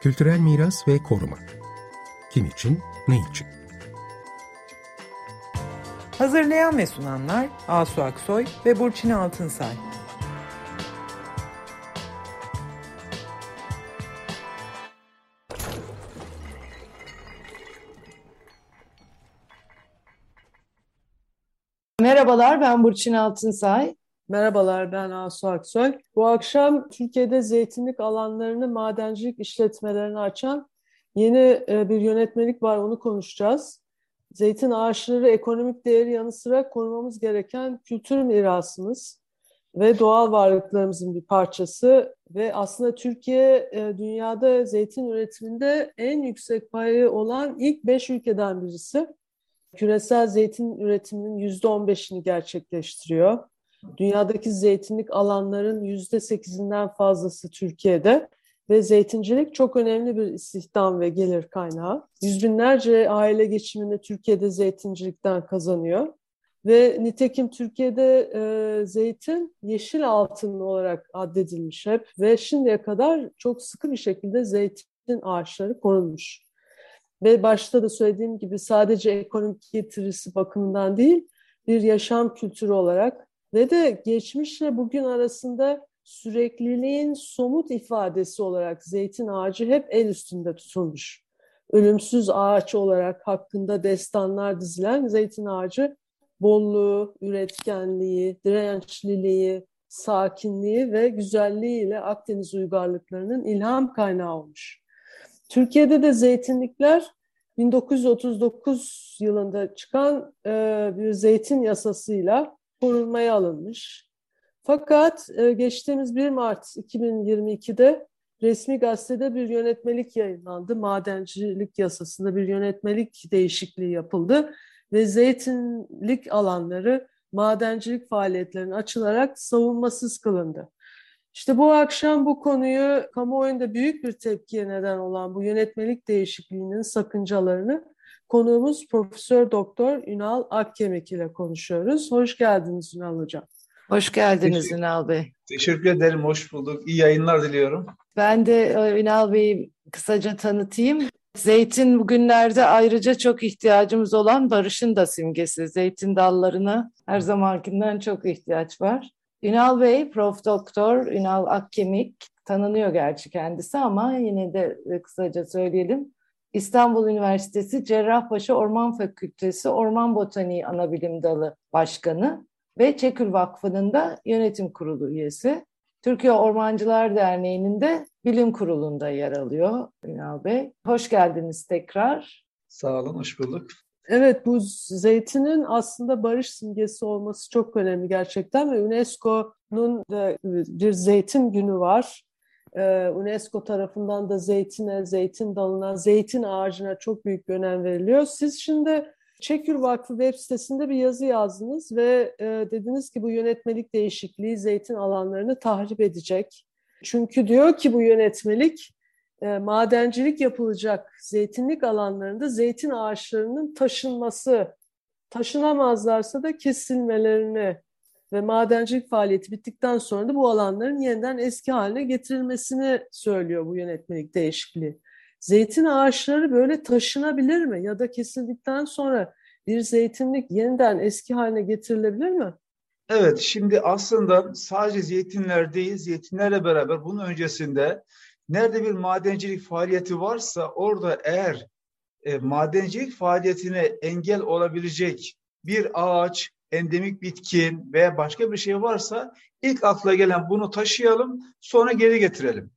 Kültürel miras ve koruma. Kim için, ne için? Hazırlayan ve sunanlar Asu Aksoy ve Burçin Altınsay. Merhabalar, ben Burçin Altınsay. Merhabalar, ben Asu Aksoy. Bu akşam Türkiye'de zeytinlik alanlarını madencilik işletmelerine açan yeni bir yönetmelik var, onu konuşacağız. Zeytin ağaçları ekonomik değeri yanı sıra korumamız gereken kültür mirasımız ve doğal varlıklarımızın bir parçası. Ve aslında Türkiye dünyada zeytin üretiminde en yüksek payı olan ilk 5 ülkeden birisi. Küresel zeytin üretiminin %15'ini gerçekleştiriyor. Dünyadaki zeytinlik alanların %8'inden fazlası Türkiye'de ve zeytincilik çok önemli bir istihdam ve gelir kaynağı. Yüz binlerce aile geçimini Türkiye'de zeytincilikten kazanıyor ve nitekim Türkiye'de zeytin yeşil altın olarak addedilmiş hep ve şimdiye kadar çok sıkı bir şekilde zeytin ağaçları korunmuş. Ve başta da söylediğim gibi sadece ekonomik getirisi bakımından değil, bir yaşam kültürü olarak ve de geçmişle bugün arasında sürekliliğin somut ifadesi olarak zeytin ağacı hep el üstünde tutulmuş. Ölümsüz ağaç olarak hakkında destanlar dizilen zeytin ağacı, bolluğu, üretkenliği, dirençliliği, sakinliği ve güzelliğiyle Akdeniz uygarlıklarının ilham kaynağı olmuş. Türkiye'de de zeytinlikler 1939 yılında çıkan bir zeytin yasasıyla korunmaya alınmış. Fakat geçtiğimiz 1 Mart 2022'de resmi gazetede bir yönetmelik yayınlandı. Madencilik yasasında bir yönetmelik değişikliği yapıldı ve zeytinlik alanları madencilik faaliyetlerine açılarak savunmasız kılındı. İşte bu akşam bu konuyu, kamuoyunda büyük bir tepkiye neden olan bu yönetmelik değişikliğinin sakıncalarını konuğumuz Profesör Doktor Ünal Akkemik ile konuşuyoruz. Hoş geldiniz Ünal Hocam. Hoş geldiniz Ünal Bey. Teşekkür ederim, hoş bulduk. İyi yayınlar diliyorum. Ben de Ünal Bey'i kısaca tanıtayım. Zeytin bugünlerde ayrıca çok ihtiyacımız olan barışın da simgesi. Zeytin dallarına her zamankinden çok ihtiyaç var. Ünal Bey, Prof. Doktor Ünal Akkemik, tanınıyor gerçi kendisi ama yine de kısaca söyleyelim. İstanbul Üniversitesi Cerrahpaşa Orman Fakültesi Orman Botaniği Anabilim Dalı Başkanı ve Çekül Vakfı'nın da yönetim kurulu üyesi. Türkiye Ormancılar Derneği'nin de bilim kurulunda yer alıyor Ünal Bey. Hoş geldiniz tekrar. Sağ olun, hoş bulduk. Evet, bu zeytinin aslında barış simgesi olması çok önemli gerçekten ve UNESCO'nun da bir zeytin günü var. UNESCO tarafından da zeytine, zeytin dalına, zeytin ağacına çok büyük bir önem veriliyor. Siz şimdi Çekül Vakfı web sitesinde bir yazı yazdınız ve dediniz ki bu yönetmelik değişikliği zeytin alanlarını tahrip edecek. Çünkü diyor ki bu yönetmelik, madencilik yapılacak zeytinlik alanlarında zeytin ağaçlarının taşınması, taşınamazlarsa da kesilmelerini ve madencilik faaliyeti bittikten sonra da bu alanların yeniden eski haline getirilmesini söylüyor bu yönetmelik değişikliği. Zeytin ağaçları böyle taşınabilir mi ya da kesildikten sonra bir zeytinlik yeniden eski haline getirilebilir mi? Evet, şimdi aslında sadece zeytinler değil, zeytinlerle beraber bunun öncesinde nerede bir madencilik faaliyeti varsa orada eğer madencilik faaliyetine engel olabilecek bir ağaç, endemik bitki veya başka bir şey varsa ilk akla gelen bunu taşıyalım, sonra geri getirelim.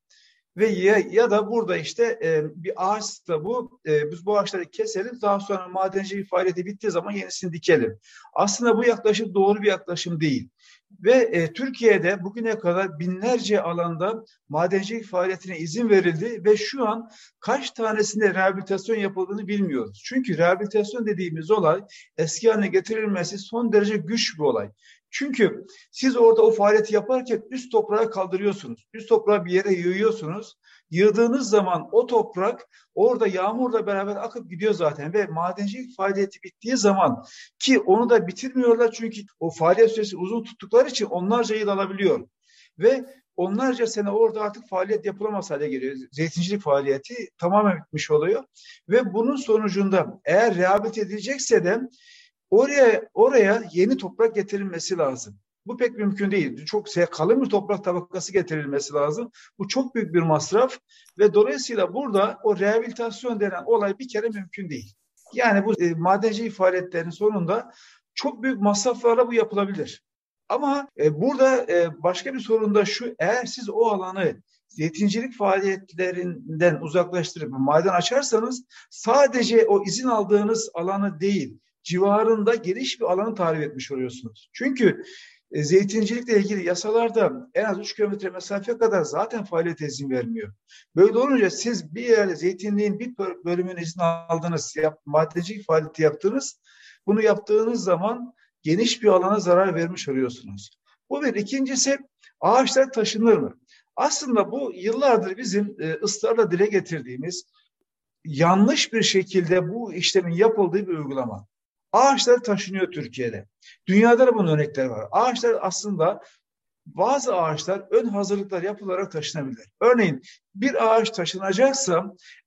Ve ya da burada işte bir ağaçsa bu, biz bu ağaçları keselim, daha sonra madencilik faaliyeti bittiği zaman yenisini dikelim. Aslında bu yaklaşım doğru bir yaklaşım değil. Ve Türkiye'de bugüne kadar binlerce alanda madencilik faaliyetine izin verildi ve şu an kaç tanesinde rehabilitasyon yapıldığını bilmiyoruz. Çünkü rehabilitasyon dediğimiz olay eski haline getirilmesi son derece güç bir olay. Çünkü siz orada o faaliyeti yaparken üst toprağa kaldırıyorsunuz. Üst toprağı bir yere yığıyorsunuz. Yığdığınız zaman o toprak orada yağmurla beraber akıp gidiyor zaten ve madencilik faaliyeti bittiği zaman ki onu da bitirmiyorlar çünkü o faaliyet süresi uzun tuttukları için onlarca yıl alabiliyor. Ve onlarca sene orada artık faaliyet yapılamaz hale geliyor. Zeytincilik faaliyeti tamamen bitmiş oluyor. Ve bunun sonucunda eğer rehabilite edilecekse de oraya yeni toprak getirilmesi lazım. Bu pek mümkün değil. Çok kalın bir toprak tabakası getirilmesi lazım. Bu çok büyük bir masraf ve dolayısıyla burada o rehabilitasyon denen olay bir kere mümkün değil. Yani bu madencilik faaliyetlerinin sonunda çok büyük masraflarla bu yapılabilir. Ama burada başka bir sorun da şu, eğer siz o alanı zeytincilik faaliyetlerinden uzaklaştırıp maden açarsanız sadece o izin aldığınız alanı değil, civarında geniş bir alanı tahrip etmiş oluyorsunuz. Çünkü zeytincilikle ilgili yasalarda en az 3 kilometre mesafe kadar zaten faaliyete izin vermiyor. Böyle olunca siz bir yerde zeytinliğin bir bölümünün izin aldınız, madencilik faaliyeti yaptınız, bunu yaptığınız zaman geniş bir alana zarar vermiş oluyorsunuz. Bu bir. İkincisi, ağaçlar taşınır mı? Aslında bu yıllardır bizim ısrarla dile getirdiğimiz yanlış bir şekilde bu işlemin yapıldığı bir uygulama. Ağaçlar taşınıyor Türkiye'de. Dünyada da bunun örnekleri var. Ağaçlar aslında bazı ağaçlar ön hazırlıklar yapılarak taşınabilir. Örneğin bir ağaç taşınacaksa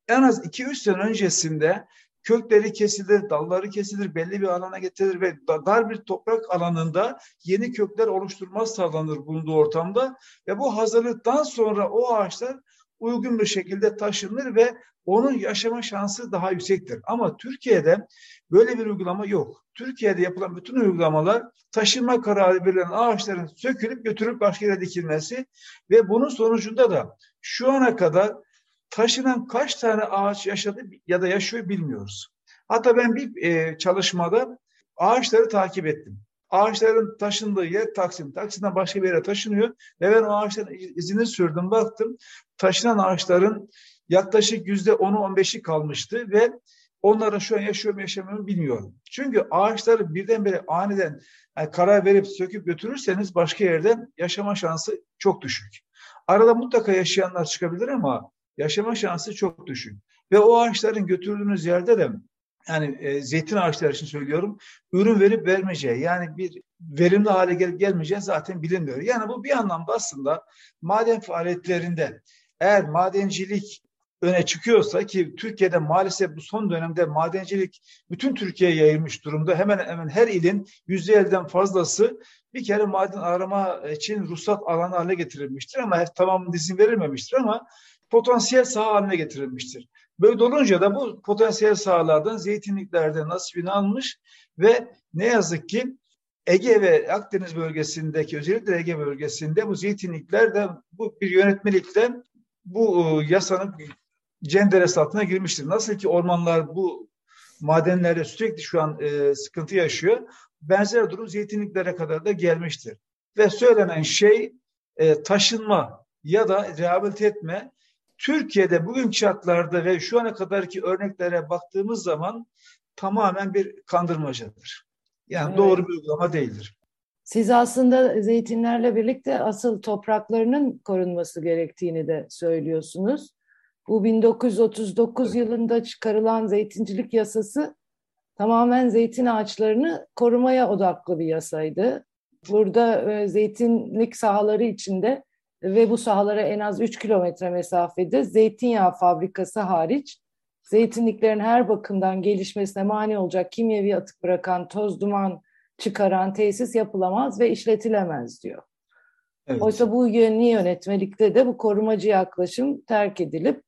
en az 2-3 sene öncesinde kökleri kesilir, dalları kesilir, belli bir alana getirilir ve dar bir toprak alanında yeni kökler oluşturma sağlanır bulunduğu ortamda ve bu hazırlıktan sonra o ağaçlar uygun bir şekilde taşınır ve onun yaşama şansı daha yüksektir. Ama Türkiye'de böyle bir uygulama yok. Türkiye'de yapılan bütün uygulamalar taşınma kararı verilen ağaçların sökülüp götürüp başka yere dikilmesi ve bunun sonucunda da şu ana kadar taşınan kaç tane ağaç yaşadı ya da yaşıyor bilmiyoruz. Hatta ben bir çalışmada ağaçları takip ettim. Ağaçların taşındığı yer Taksim. Taksim'den başka bir yere taşınıyor ve ben o ağaçların izini sürdüm, baktım. Taşınan ağaçların yaklaşık %10-15'i kalmıştı ve onlara şu an yaşıyor mu yaşamıyor mu bilmiyorum. Çünkü ağaçları birdenbire aniden karar verip söküp götürürseniz başka yerde yaşama şansı çok düşük. Arada mutlaka yaşayanlar çıkabilir ama yaşama şansı çok düşük. Ve o ağaçların götürdüğünüz yerde de zeytin ağaçları için söylüyorum, ürün verip vermeyeceği, yani bir verimli hale gelip gelmeyeceği zaten bilinmiyor. Yani bu bir anlamda aslında maden faaliyetlerinde eğer madencilik öne çıkıyorsa ki Türkiye'de maalesef bu son dönemde madencilik bütün Türkiye'ye yayılmış durumda. Hemen hemen her ilin %50'den fazlası bir kere maden arama için ruhsat alanı haline getirilmiştir ama tamamı izin verilmemiştir ama potansiyel saha haline getirilmiştir. Böyle olunca da bu potansiyel sahalardan zeytinliklerden nasibini almış ve ne yazık ki Ege ve Akdeniz bölgesindeki, özellikle Ege bölgesinde bu zeytinlikler de bu bir yönetmelikle bu yasanın cenderesi altına girmiştir. Nasıl ki ormanlar bu madenlerde sürekli şu an sıkıntı yaşıyor, benzer durum zeytinliklere kadar da gelmiştir. Ve söylenen şey taşınma ya da rehabilite etme. Türkiye'de bugün şartlarda ve şu ana kadarki örneklere baktığımız zaman tamamen bir kandırmacadır. Yani evet, doğru bir uygulama değildir. Siz aslında zeytinlerle birlikte asıl topraklarının korunması gerektiğini de söylüyorsunuz. Bu 1939 yılında çıkarılan zeytincilik yasası tamamen zeytin ağaçlarını korumaya odaklı bir yasaydı. Burada zeytinlik sahaları içinde ve bu sahalara en az 3 kilometre mesafede zeytinyağı fabrikası hariç zeytinliklerin her bakımdan gelişmesine mani olacak kimyevi atık bırakan, toz duman çıkaran tesis yapılamaz ve işletilemez diyor. Evet. Oysa bu yeni yönetmelikte de bu korumacı yaklaşım terk edilip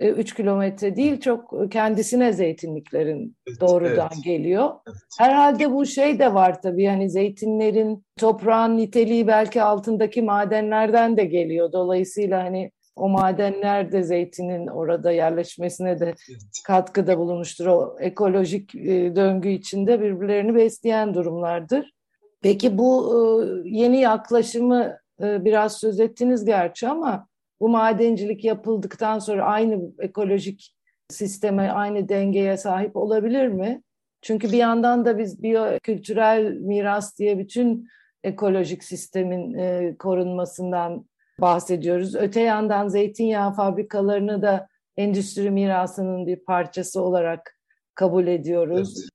3 kilometre değil çok kendisine zeytinliklerin doğrudan geliyor. Evet. Herhalde bu şey de var tabii, yani zeytinlerin toprağın niteliği belki altındaki madenlerden de geliyor. Dolayısıyla o madenler de zeytinin orada yerleşmesine de katkıda bulunmuştur. O ekolojik döngü içinde birbirlerini besleyen durumlardır. Peki bu yeni yaklaşımı biraz söz ettiniz gerçi ama bu madencilik yapıldıktan sonra aynı ekolojik sisteme, aynı dengeye sahip olabilir mi? Çünkü bir yandan da biz biyokültürel miras diye bütün ekolojik sistemin korunmasından bahsediyoruz. Öte yandan zeytinyağı fabrikalarını da endüstri mirasının bir parçası olarak kabul ediyoruz. Evet.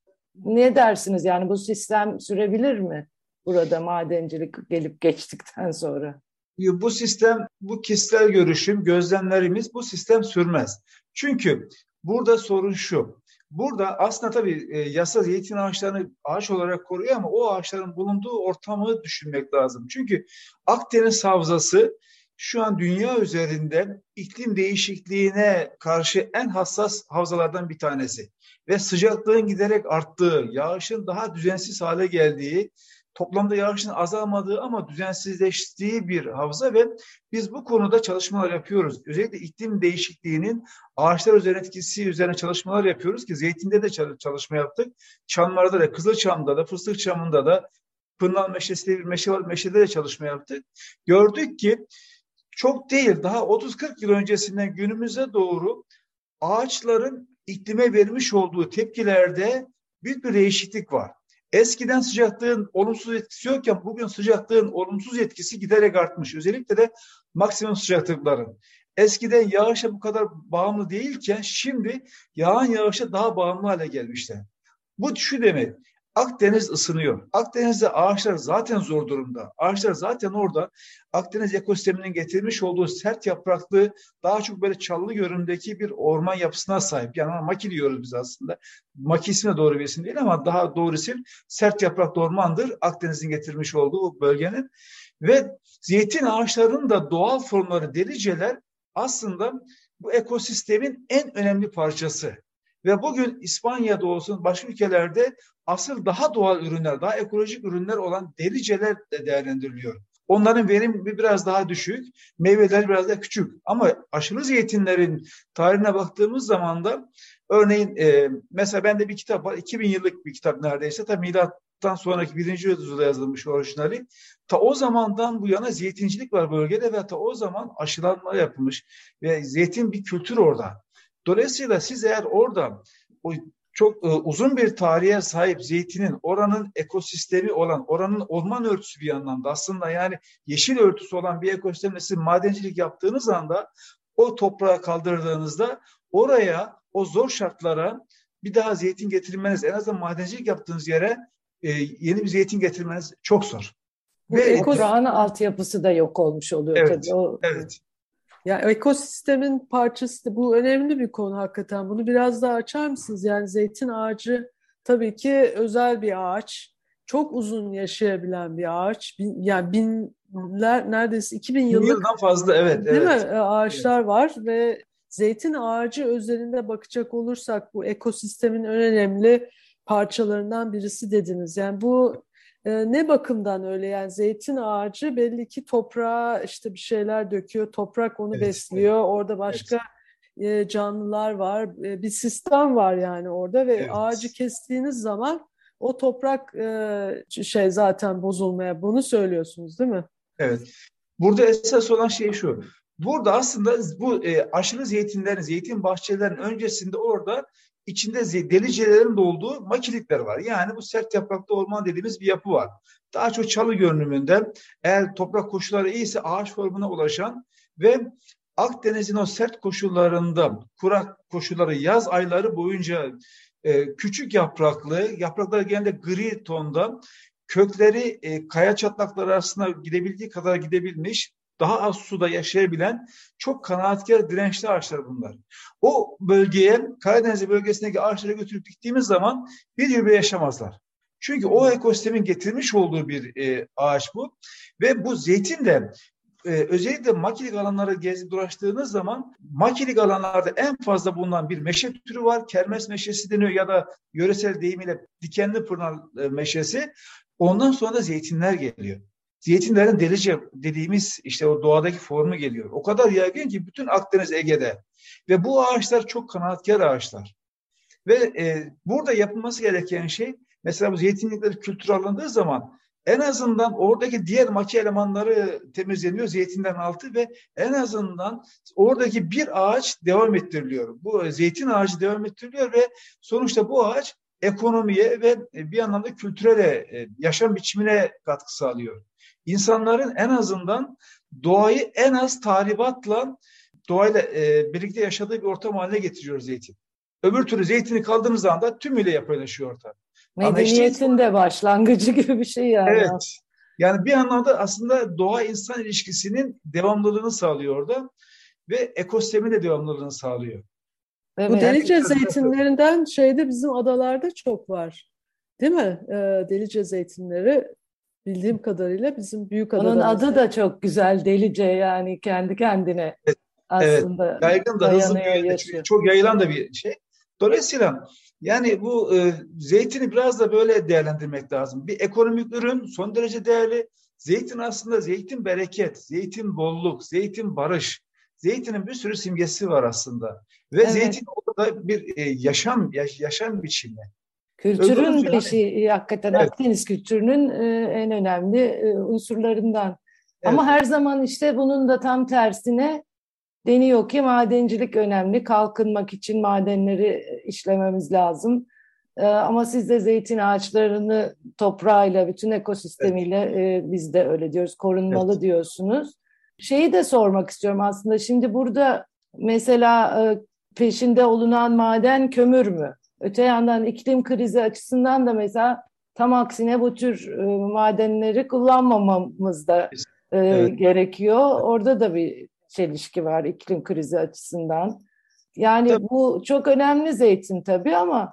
Ne dersiniz? Yani bu sistem sürebilir mi burada madencilik gelip geçtikten sonra? bu sistem, bu kişisel görüşüm, gözlemlerimiz, bu sistem sürmez. Çünkü burada sorun şu. Burada aslında tabii yasa zeytin ağaçlarını ağaç olarak koruyor ama o ağaçların bulunduğu ortamı düşünmek lazım. Çünkü Akdeniz havzası şu an dünya üzerinde iklim değişikliğine karşı en hassas havzalardan bir tanesi. Ve sıcaklığın giderek arttığı, yağışın daha düzensiz hale geldiği, toplamda yağışın azalmadığı ama düzensizleştiği bir havza ve biz bu konuda çalışmalar yapıyoruz. Özellikle iklim değişikliğinin ağaçlar üzerine etkisi üzerine çalışmalar yapıyoruz ki zeytinde de çalışma yaptık. Çamlarda da, Kızılçam'da da, Fıstıkçam'ında da, Pırnal Meşesi diye bir meşe var, meşede de çalışma yaptık. Gördük ki çok değil, daha 30-40 yıl öncesinden günümüze doğru ağaçların iklime vermiş olduğu tepkilerde büyük bir değişiklik var. Eskiden sıcaklığın olumsuz etkisi yokken bugün sıcaklığın olumsuz etkisi giderek artmış. Özellikle de maksimum sıcaklıkların. Eskiden yağışa bu kadar bağımlı değilken şimdi yağan yağışa daha bağımlı hale gelmişler. Bu şu demek, Akdeniz ısınıyor. Akdeniz'de ağaçlar zaten zor durumda. Ağaçlar zaten orada Akdeniz ekosisteminin getirmiş olduğu sert yapraklı, daha çok böyle çallı görünümdeki bir orman yapısına sahip. Yani maki diyoruz biz aslında. Maki ismi doğru bir isim değil ama daha doğru isim sert yapraklı ormandır. Akdeniz'in getirmiş olduğu bu bölgenin. Ve zeytin ağaçlarının da doğal formları deliceler aslında bu ekosistemin en önemli parçası. Ve bugün İspanya'da olsun başka ülkelerde asıl daha doğal ürünler, daha ekolojik ürünler olan deliceler de değerlendiriliyor. Onların verimi biraz daha düşük, meyveler biraz daha küçük. Ama aşırı zeytinlerin tarihine baktığımız zaman da örneğin mesela bende bir kitap var, 2000 yıllık bir kitap neredeyse. Tabii milattan sonraki 1. yüzyılda yazılmış orijinali. Ta o zamandan bu yana zeytincilik var bölgede ve ta o zaman aşılanma yapılmış. Ve zeytin bir kültür orada. Dolayısıyla siz eğer orada çok uzun bir tarihe sahip zeytinin oranın ekosistemi olan, oranın orman örtüsü bir anlamda aslında yani yeşil örtüsü olan bir ekosistemle siz madencilik yaptığınız anda o toprağa kaldırdığınızda oraya o zor şartlara bir daha zeytin getirmeniz en azından madencilik yaptığınız yere yeni bir zeytin getirmeniz çok zor. Bu toprağın altyapısı da yok olmuş oluyor evet, tabii. Evet. Yani ekosistemin parçası, bu önemli bir konu hakikaten. Bunu biraz daha açar mısınız? Yani zeytin ağacı tabii ki özel bir ağaç. Çok uzun yaşayabilen bir ağaç. Yani binler, neredeyse 2000 yıllık. 2000 yıldan fazla evet. Değil evet. mi? Ağaçlar evet. var ve zeytin ağacı özelinde bakacak olursak bu ekosistemin en önemli parçalarından birisi dediniz. Yani bu... Ne bakımdan öyle yani zeytin ağacı belli ki toprağa işte bir şeyler döküyor, toprak onu evet, besliyor, evet. orada başka evet. canlılar var, bir sistem var yani orada ve evet. ağacı kestiğiniz zaman o toprak şey zaten bozulmaya, bunu söylüyorsunuz değil mi? Evet, burada esas olan şey şu, burada aslında bu aşırı zeytinlerin, zeytin bahçelerinin öncesinde orada, İçinde delicelerin dolduğu makilikler var. Yani bu sert yapraklı orman dediğimiz bir yapı var. Daha çok çalı görünümünde eğer toprak koşulları iyiyse ağaç formuna ulaşan ve Akdeniz'in o sert koşullarında kurak koşulları yaz ayları boyunca küçük yapraklı, yapraklar genelde gri tonda kökleri kaya çatlakları arasında gidebildiği kadar gidebilmiş daha az suda yaşayabilen çok kanaatkar dirençli ağaçlar bunlar. O bölgeye, Karadeniz bölgesindeki ağaçlara götürüp diktiğimiz zaman bir yıl bile yaşamazlar. Çünkü o ekosistemin getirmiş olduğu bir ağaç bu. Ve bu zeytin de özellikle makilik alanlara gezip dolaştığınız zaman makilik alanlarda en fazla bulunan bir meşe türü var. Kermes meşesi deniyor ya da yöresel deyimiyle dikenli pırnal meşesi. Ondan sonra da zeytinler geliyor. Zeytinlerin delice dediğimiz işte o doğadaki formu geliyor. O kadar yaygın ki bütün Akdeniz Ege'de. Ve bu ağaçlar çok kanaatkar ağaçlar. Ve burada yapılması gereken şey mesela bu zeytinlikleri kültür alındığı zaman en azından oradaki diğer maki elemanları temizleniyor zeytinden altı ve en azından oradaki bir ağaç devam ettiriliyor. Bu zeytin ağacı devam ettiriliyor ve sonuçta bu ağaç ekonomiye ve bir anlamda kültürele, yaşam biçimine katkı sağlıyor. İnsanların en azından doğayı en az tahribatla, doğayla birlikte yaşadığı bir ortam haline getiriyor zeytin. Öbür türlü zeytini kaldığımız anda tümüyle yapılaşıyor ortam. Medeniyetin de başlangıcı gibi bir şey yani. Evet, Yani bir anlamda aslında doğa-insan ilişkisinin devamlılığını sağlıyor da ve ekosistemi de devamlılığını sağlıyor. Evet. Bu Delice zeytinlerinden şeyde bizim adalarda çok var. Değil mi? Delice zeytinleri bildiğim kadarıyla bizim büyük adada. Onun adı da çok güzel, Delice, yani kendi kendine aslında. Evet. Yaygın da, hızlı bir, çok yayılan da bir şey. Dolayısıyla yani bu zeytini biraz da böyle değerlendirmek lazım. Bir ekonomik ürün, son derece değerli. Zeytin aslında, zeytin bereket, zeytin bolluk, zeytin barış. Zeytinin bir sürü simgesi var aslında. Ve evet, zeytin orada bir yaşam biçimi. Kültürün bir şey, hakikaten evet. Akdeniz kültürünün en önemli unsurlarından. Evet. Ama her zaman işte bunun da tam tersine deniyor ki madencilik önemli. Kalkınmak için madenleri işlememiz lazım. Ama siz de zeytin ağaçlarını toprağıyla, bütün ekosistemiyle biz de öyle diyoruz, korunmalı diyorsunuz. Şeyi de sormak istiyorum aslında. Şimdi burada mesela peşinde olunan maden kömür mü? Öte yandan iklim krizi açısından da mesela tam aksine bu tür madenleri kullanmamamız da gerekiyor. Evet. Orada da bir çelişki var iklim krizi açısından. Yani tabii, bu çok önemli zeytin tabii, ama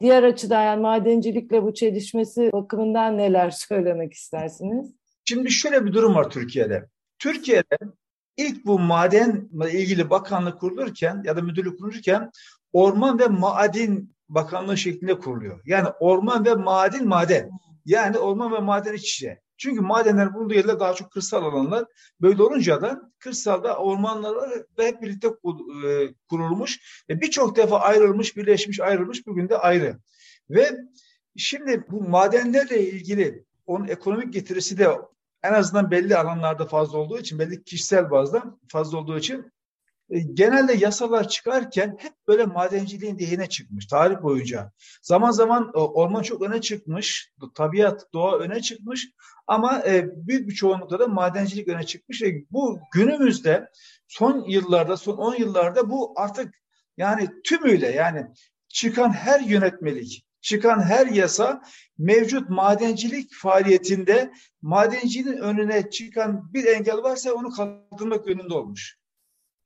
diğer açıdan, yani madencilikle bu çelişmesi bakımından neler söylemek istersiniz? Şimdi şöyle bir durum var Türkiye'de. Türkiye'de ilk bu madenle ilgili bakanlık kurulurken ya da müdürlük kurulurken Orman ve Maden Bakanlığı şeklinde kuruluyor. Yani orman ve maden. Yani orman ve maden iç içe. Çünkü madenler bulunduğu yerler daha çok kırsal alanlar. Böyle olunca da kırsalda ormanlar hep birlikte kurulmuş. Birçok defa ayrılmış, birleşmiş, ayrılmış. Bugün de ayrı. Ve şimdi bu madenlerle ilgili onun ekonomik getirisi de en azından belli alanlarda fazla olduğu için, belli kişisel bazda fazla olduğu için genelde yasalar çıkarken hep böyle madenciliğin lehine çıkmış tarih boyunca. Zaman zaman orman çok öne çıkmış, tabiat, doğa öne çıkmış, ama büyük bir çoğunlukla da madencilik öne çıkmış. Bu günümüzde son 10 yıllarda bu artık yani tümüyle, yani çıkan her yönetmelik, çıkan her yasa mevcut madencilik faaliyetinde madenciliğin önüne çıkan bir engel varsa onu kaldırmak yönünde olmuş.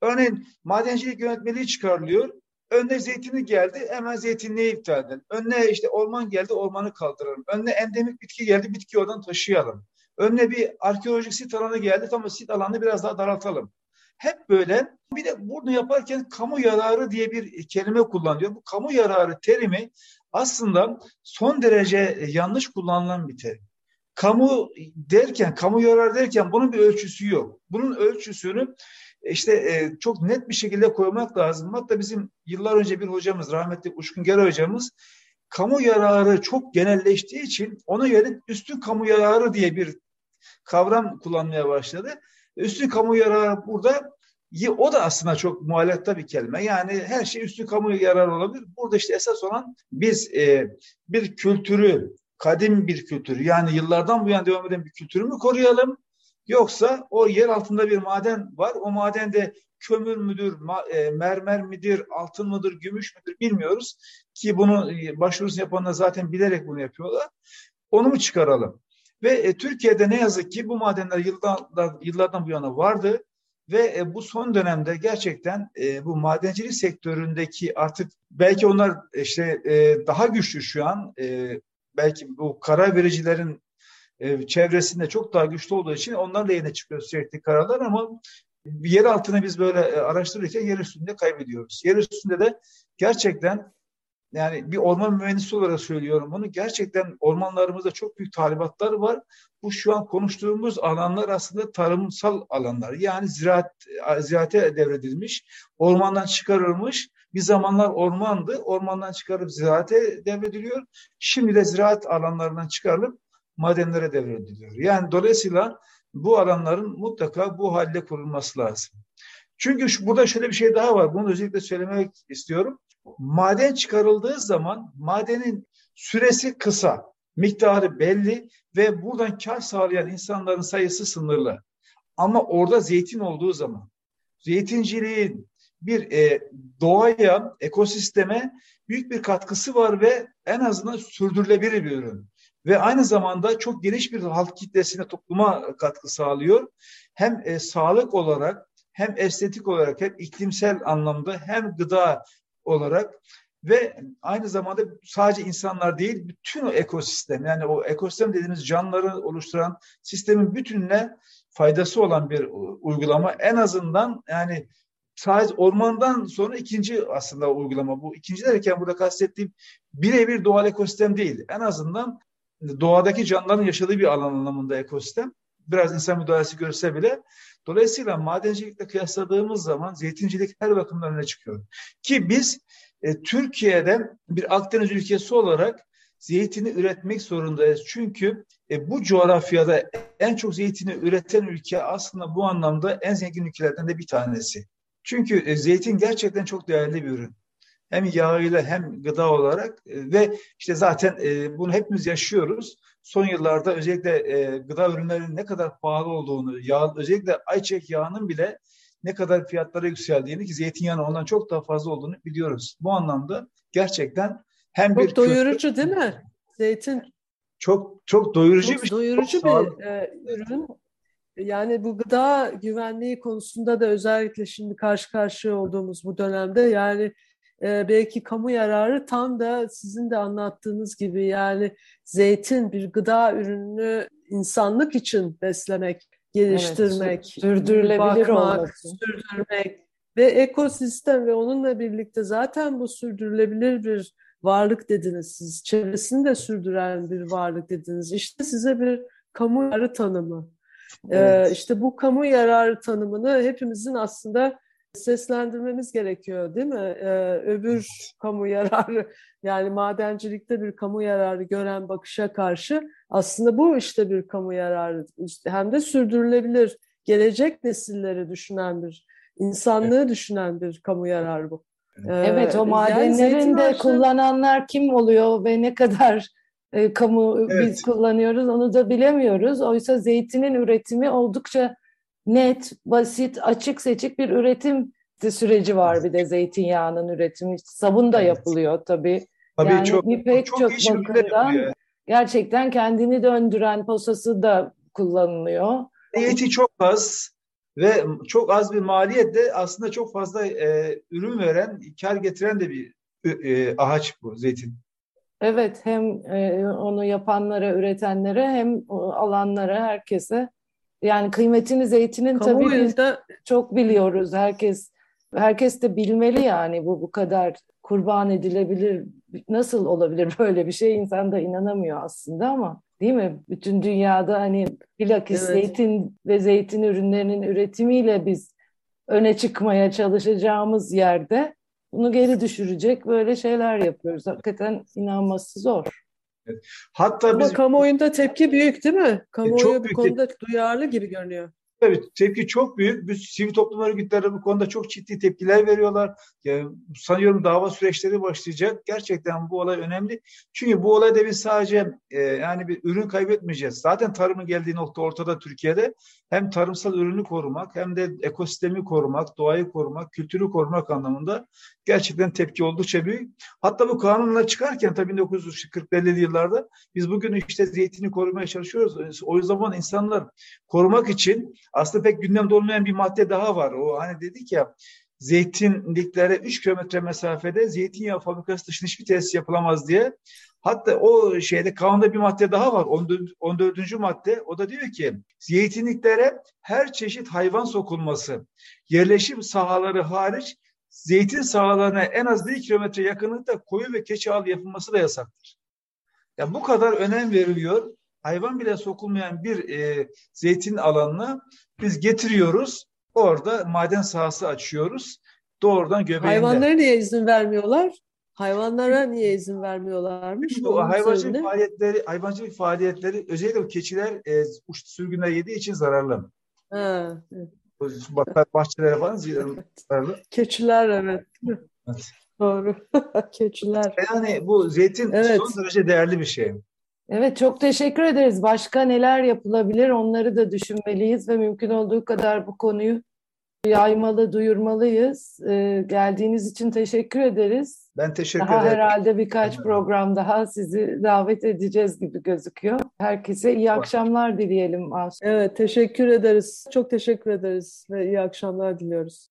Örneğin madencilik yönetmeliği çıkarılıyor. Önüne zeytini geldi, hemen zeytinliği iptal edelim. Önüne işte orman geldi, ormanı kaldıralım. Önüne endemik bitki geldi, bitkiyi oradan taşıyalım. Önüne bir arkeolojik sit alanı geldi, tamam, sit alanını biraz daha daraltalım. Hep böyle. Bir de bunu yaparken kamu yararı diye bir kelime kullanılıyor. Bu kamu yararı terimi aslında son derece yanlış kullanılan bir terim. Kamu yararı derken bunun bir ölçüsü yok. Bunun ölçüsünü İşte çok net bir şekilde koymak lazım. Hatta bizim yıllar önce bir hocamız, rahmetli Uşkunger hocamız, kamu yararı çok genelleştiği için ona göre üstün kamu yararı diye bir kavram kullanmaya başladı. Üstün kamu yararı burada, o da aslında çok muallakta bir kelime. Yani her şey üstün kamu yararı olabilir. Burada işte esas olan biz bir kültürü, kadim bir kültürü, yani yıllardan bu yana devam eden bir kültürü mü koruyalım? Yoksa o yer altında bir maden var. O madende kömür müdür, mermer midir, altın mıdır, gümüş müdür bilmiyoruz. Ki bunu başvurusunu yapanlar zaten bilerek bunu yapıyorlar. Onu mu çıkaralım? Ve Türkiye'de ne yazık ki bu madenler yıllardan bu yana vardı. Ve bu son dönemde gerçekten bu madencilik sektöründeki artık belki onlar işte daha güçlü şu an. Belki bu karar vericilerin çevresinde çok daha güçlü olduğu için onlarla yine çıkıyor sürekli kararlar, ama yer altını biz böyle araştırırken yer üstünde kaybediyoruz. Yer üstünde de gerçekten, yani bir orman mühendisi olarak söylüyorum bunu, gerçekten ormanlarımızda çok büyük tahribatlar var. Bu şu an konuştuğumuz alanlar aslında tarımsal alanlar. Yani ziraate devredilmiş, ormandan çıkarılmış. Bir zamanlar ormandı, ormandan çıkarıp ziraate devrediliyor. Şimdi de ziraat alanlarından çıkarılıp madenlere devrediliyor. Yani dolayısıyla bu alanların mutlaka bu halde korunması lazım. Çünkü burada şöyle bir şey daha var. Bunu özellikle söylemek istiyorum. Maden çıkarıldığı zaman madenin süresi kısa, miktarı belli ve buradan kar sağlayan insanların sayısı sınırlı. Ama orada zeytin olduğu zaman zeytinciliğin bir doğaya, ekosisteme büyük bir katkısı var ve en azından sürdürülebilir bir ürün. ve aynı zamanda çok geniş bir halk kitlesine, topluma katkı sağlıyor. Hem sağlık olarak, hem estetik olarak, hem iklimsel anlamda, hem gıda olarak ve aynı zamanda sadece insanlar değil, bütün o ekosistem, yani o ekosistem dediğimiz canlıları oluşturan sistemin bütününe faydası olan bir uygulama. En azından yani sadece ormandan sonra ikinci aslında uygulama bu. İkinci derken burada kastettiğim birebir doğal ekosistem değil. En azından doğadaki canlıların yaşadığı bir alan anlamında ekosistem. Biraz insan müdahalesi görse bile. Dolayısıyla madencilikle kıyasladığımız zaman zeytincilik her bakımdan öne çıkıyor. Ki biz Türkiye'den bir Akdeniz ülkesi olarak zeytini üretmek zorundayız. Çünkü bu coğrafyada en çok zeytini üreten ülke aslında bu anlamda en zengin ülkelerden de bir tanesi. Çünkü zeytin gerçekten çok değerli bir ürün. Hem yağıyla hem gıda olarak ve işte zaten bunu hepimiz yaşıyoruz. Son yıllarda özellikle gıda ürünlerinin ne kadar pahalı olduğunu, yağ, özellikle ayçiçek yağının bile ne kadar fiyatlara yükseldiğini ki zeytinyağının ondan çok daha fazla olduğunu biliyoruz. Bu anlamda gerçekten hem çok bir... Çok doyurucu değil mi? Zeytin. Çok doyurucu çok bir şey. Doyurucu çok bir ürün. Yani bu gıda güvenliği konusunda da özellikle şimdi karşı karşıya olduğumuz bu dönemde yani belki kamu yararı tam da sizin de anlattığınız gibi yani zeytin bir gıda ürününü insanlık için beslemek, geliştirmek, evet, sürdürülebilir olmak, sürdürmek ve ekosistem ve onunla birlikte zaten bu sürdürülebilir bir varlık dediniz siz. Çevresini de sürdüren bir varlık dediniz. İşte size bir kamu yararı tanımı. Evet. İşte bu kamu yararı tanımını hepimizin aslında seslendirmemiz gerekiyor değil mi? Öbür kamu yararı yani madencilikte bir kamu yararı gören bakışa karşı aslında bu işte bir kamu yararı hem de sürdürülebilir gelecek nesilleri düşünen bir insanlığı evet. düşünen bir kamu yararı bu. Evet o madenlerin yani de kullananlar kim oluyor ve ne kadar kamu evet. biz kullanıyoruz onu da bilemiyoruz. Oysa zeytinin üretimi oldukça net, basit, açık seçik bir üretim süreci var bir de zeytinyağının üretimi. Sabun da evet. yapılıyor tabii. Tabii yani çok, pek çok bakımdan gerçekten kendini döndüren posası da kullanılıyor. Maliyeti çok az ve çok az bir maliyetle aslında çok fazla ürün veren, kar getiren de bir ağaç bu zeytin. Evet hem onu yapanlara, üretenlere hem alanlara, herkese. Yani kıymetini zeytinin kamu tabii çok biliyoruz. Herkes de bilmeli yani bu kadar kurban edilebilir. Nasıl olabilir böyle bir şey? İnsan da inanamıyor aslında ama değil mi? Bütün dünyada hani bilakis evet. zeytin ve zeytin ürünlerinin üretimiyle biz öne çıkmaya çalışacağımız yerde bunu geri düşürecek böyle şeyler yapıyoruz. Hakikaten inanması zor. Hatta ama kamuoyunda tepki büyük değil mi? Kamuoyu bu konuda duyarlı gibi görünüyor. Evet, tepki çok büyük. Biz sivil toplum örgütleri bu konuda çok ciddi tepkiler veriyorlar. Yani sanıyorum dava süreçleri başlayacak. Gerçekten bu olay önemli. Çünkü bu olayda biz sadece yani bir ürün kaybetmeyeceğiz. Zaten tarımın geldiği nokta ortada Türkiye'de. Hem tarımsal ürünü korumak hem de ekosistemi korumak, doğayı korumak, kültürü korumak anlamında gerçekten tepki oldukça büyük. Hatta bu kanunlar çıkarken tabii 1940'lı yıllarda biz bugün işte zeytini korumaya çalışıyoruz. O zaman insanlar korumak için aslında pek gündemde olmayan bir madde daha var. O hani dedik ya zeytinliklere 3 kilometre mesafede zeytinyağı fabrikası dışında hiçbir tesis yapılamaz diye. Hatta o şeyde kanunda bir madde daha var. 14. madde. O da diyor ki zeytinliklere her çeşit hayvan sokulması, yerleşim sahaları hariç zeytin sahalarına en az 1 kilometre yakınlıkta koyu ve keçi ağlı yapılması da yasaktır. Yani bu kadar önem veriliyor. Hayvan bile sokulmayan bir zeytin alanına biz getiriyoruz. Orada maden sahası açıyoruz. Doğrudan göbeğinde. Hayvanlara niye izin vermiyorlar? Bu hayvancılık faaliyetleri özellikle keçiler sürgünler yediği için zararlı. Ha, evet. Bahçelere falan zararlı. Keçiler evet. Doğru. Keçiler. Yani bu zeytin evet. son derece değerli bir şey. Evet çok teşekkür ederiz. Başka neler yapılabilir onları da düşünmeliyiz ve mümkün olduğu kadar bu konuyu yaymalı, duyurmalıyız. Geldiğiniz için teşekkür ederiz. Ben teşekkür ederim. Daha herhalde birkaç program daha sizi davet edeceğiz gibi gözüküyor. Herkese iyi akşamlar dileyelim. Evet, teşekkür ederiz. Çok teşekkür ederiz ve iyi akşamlar diliyoruz.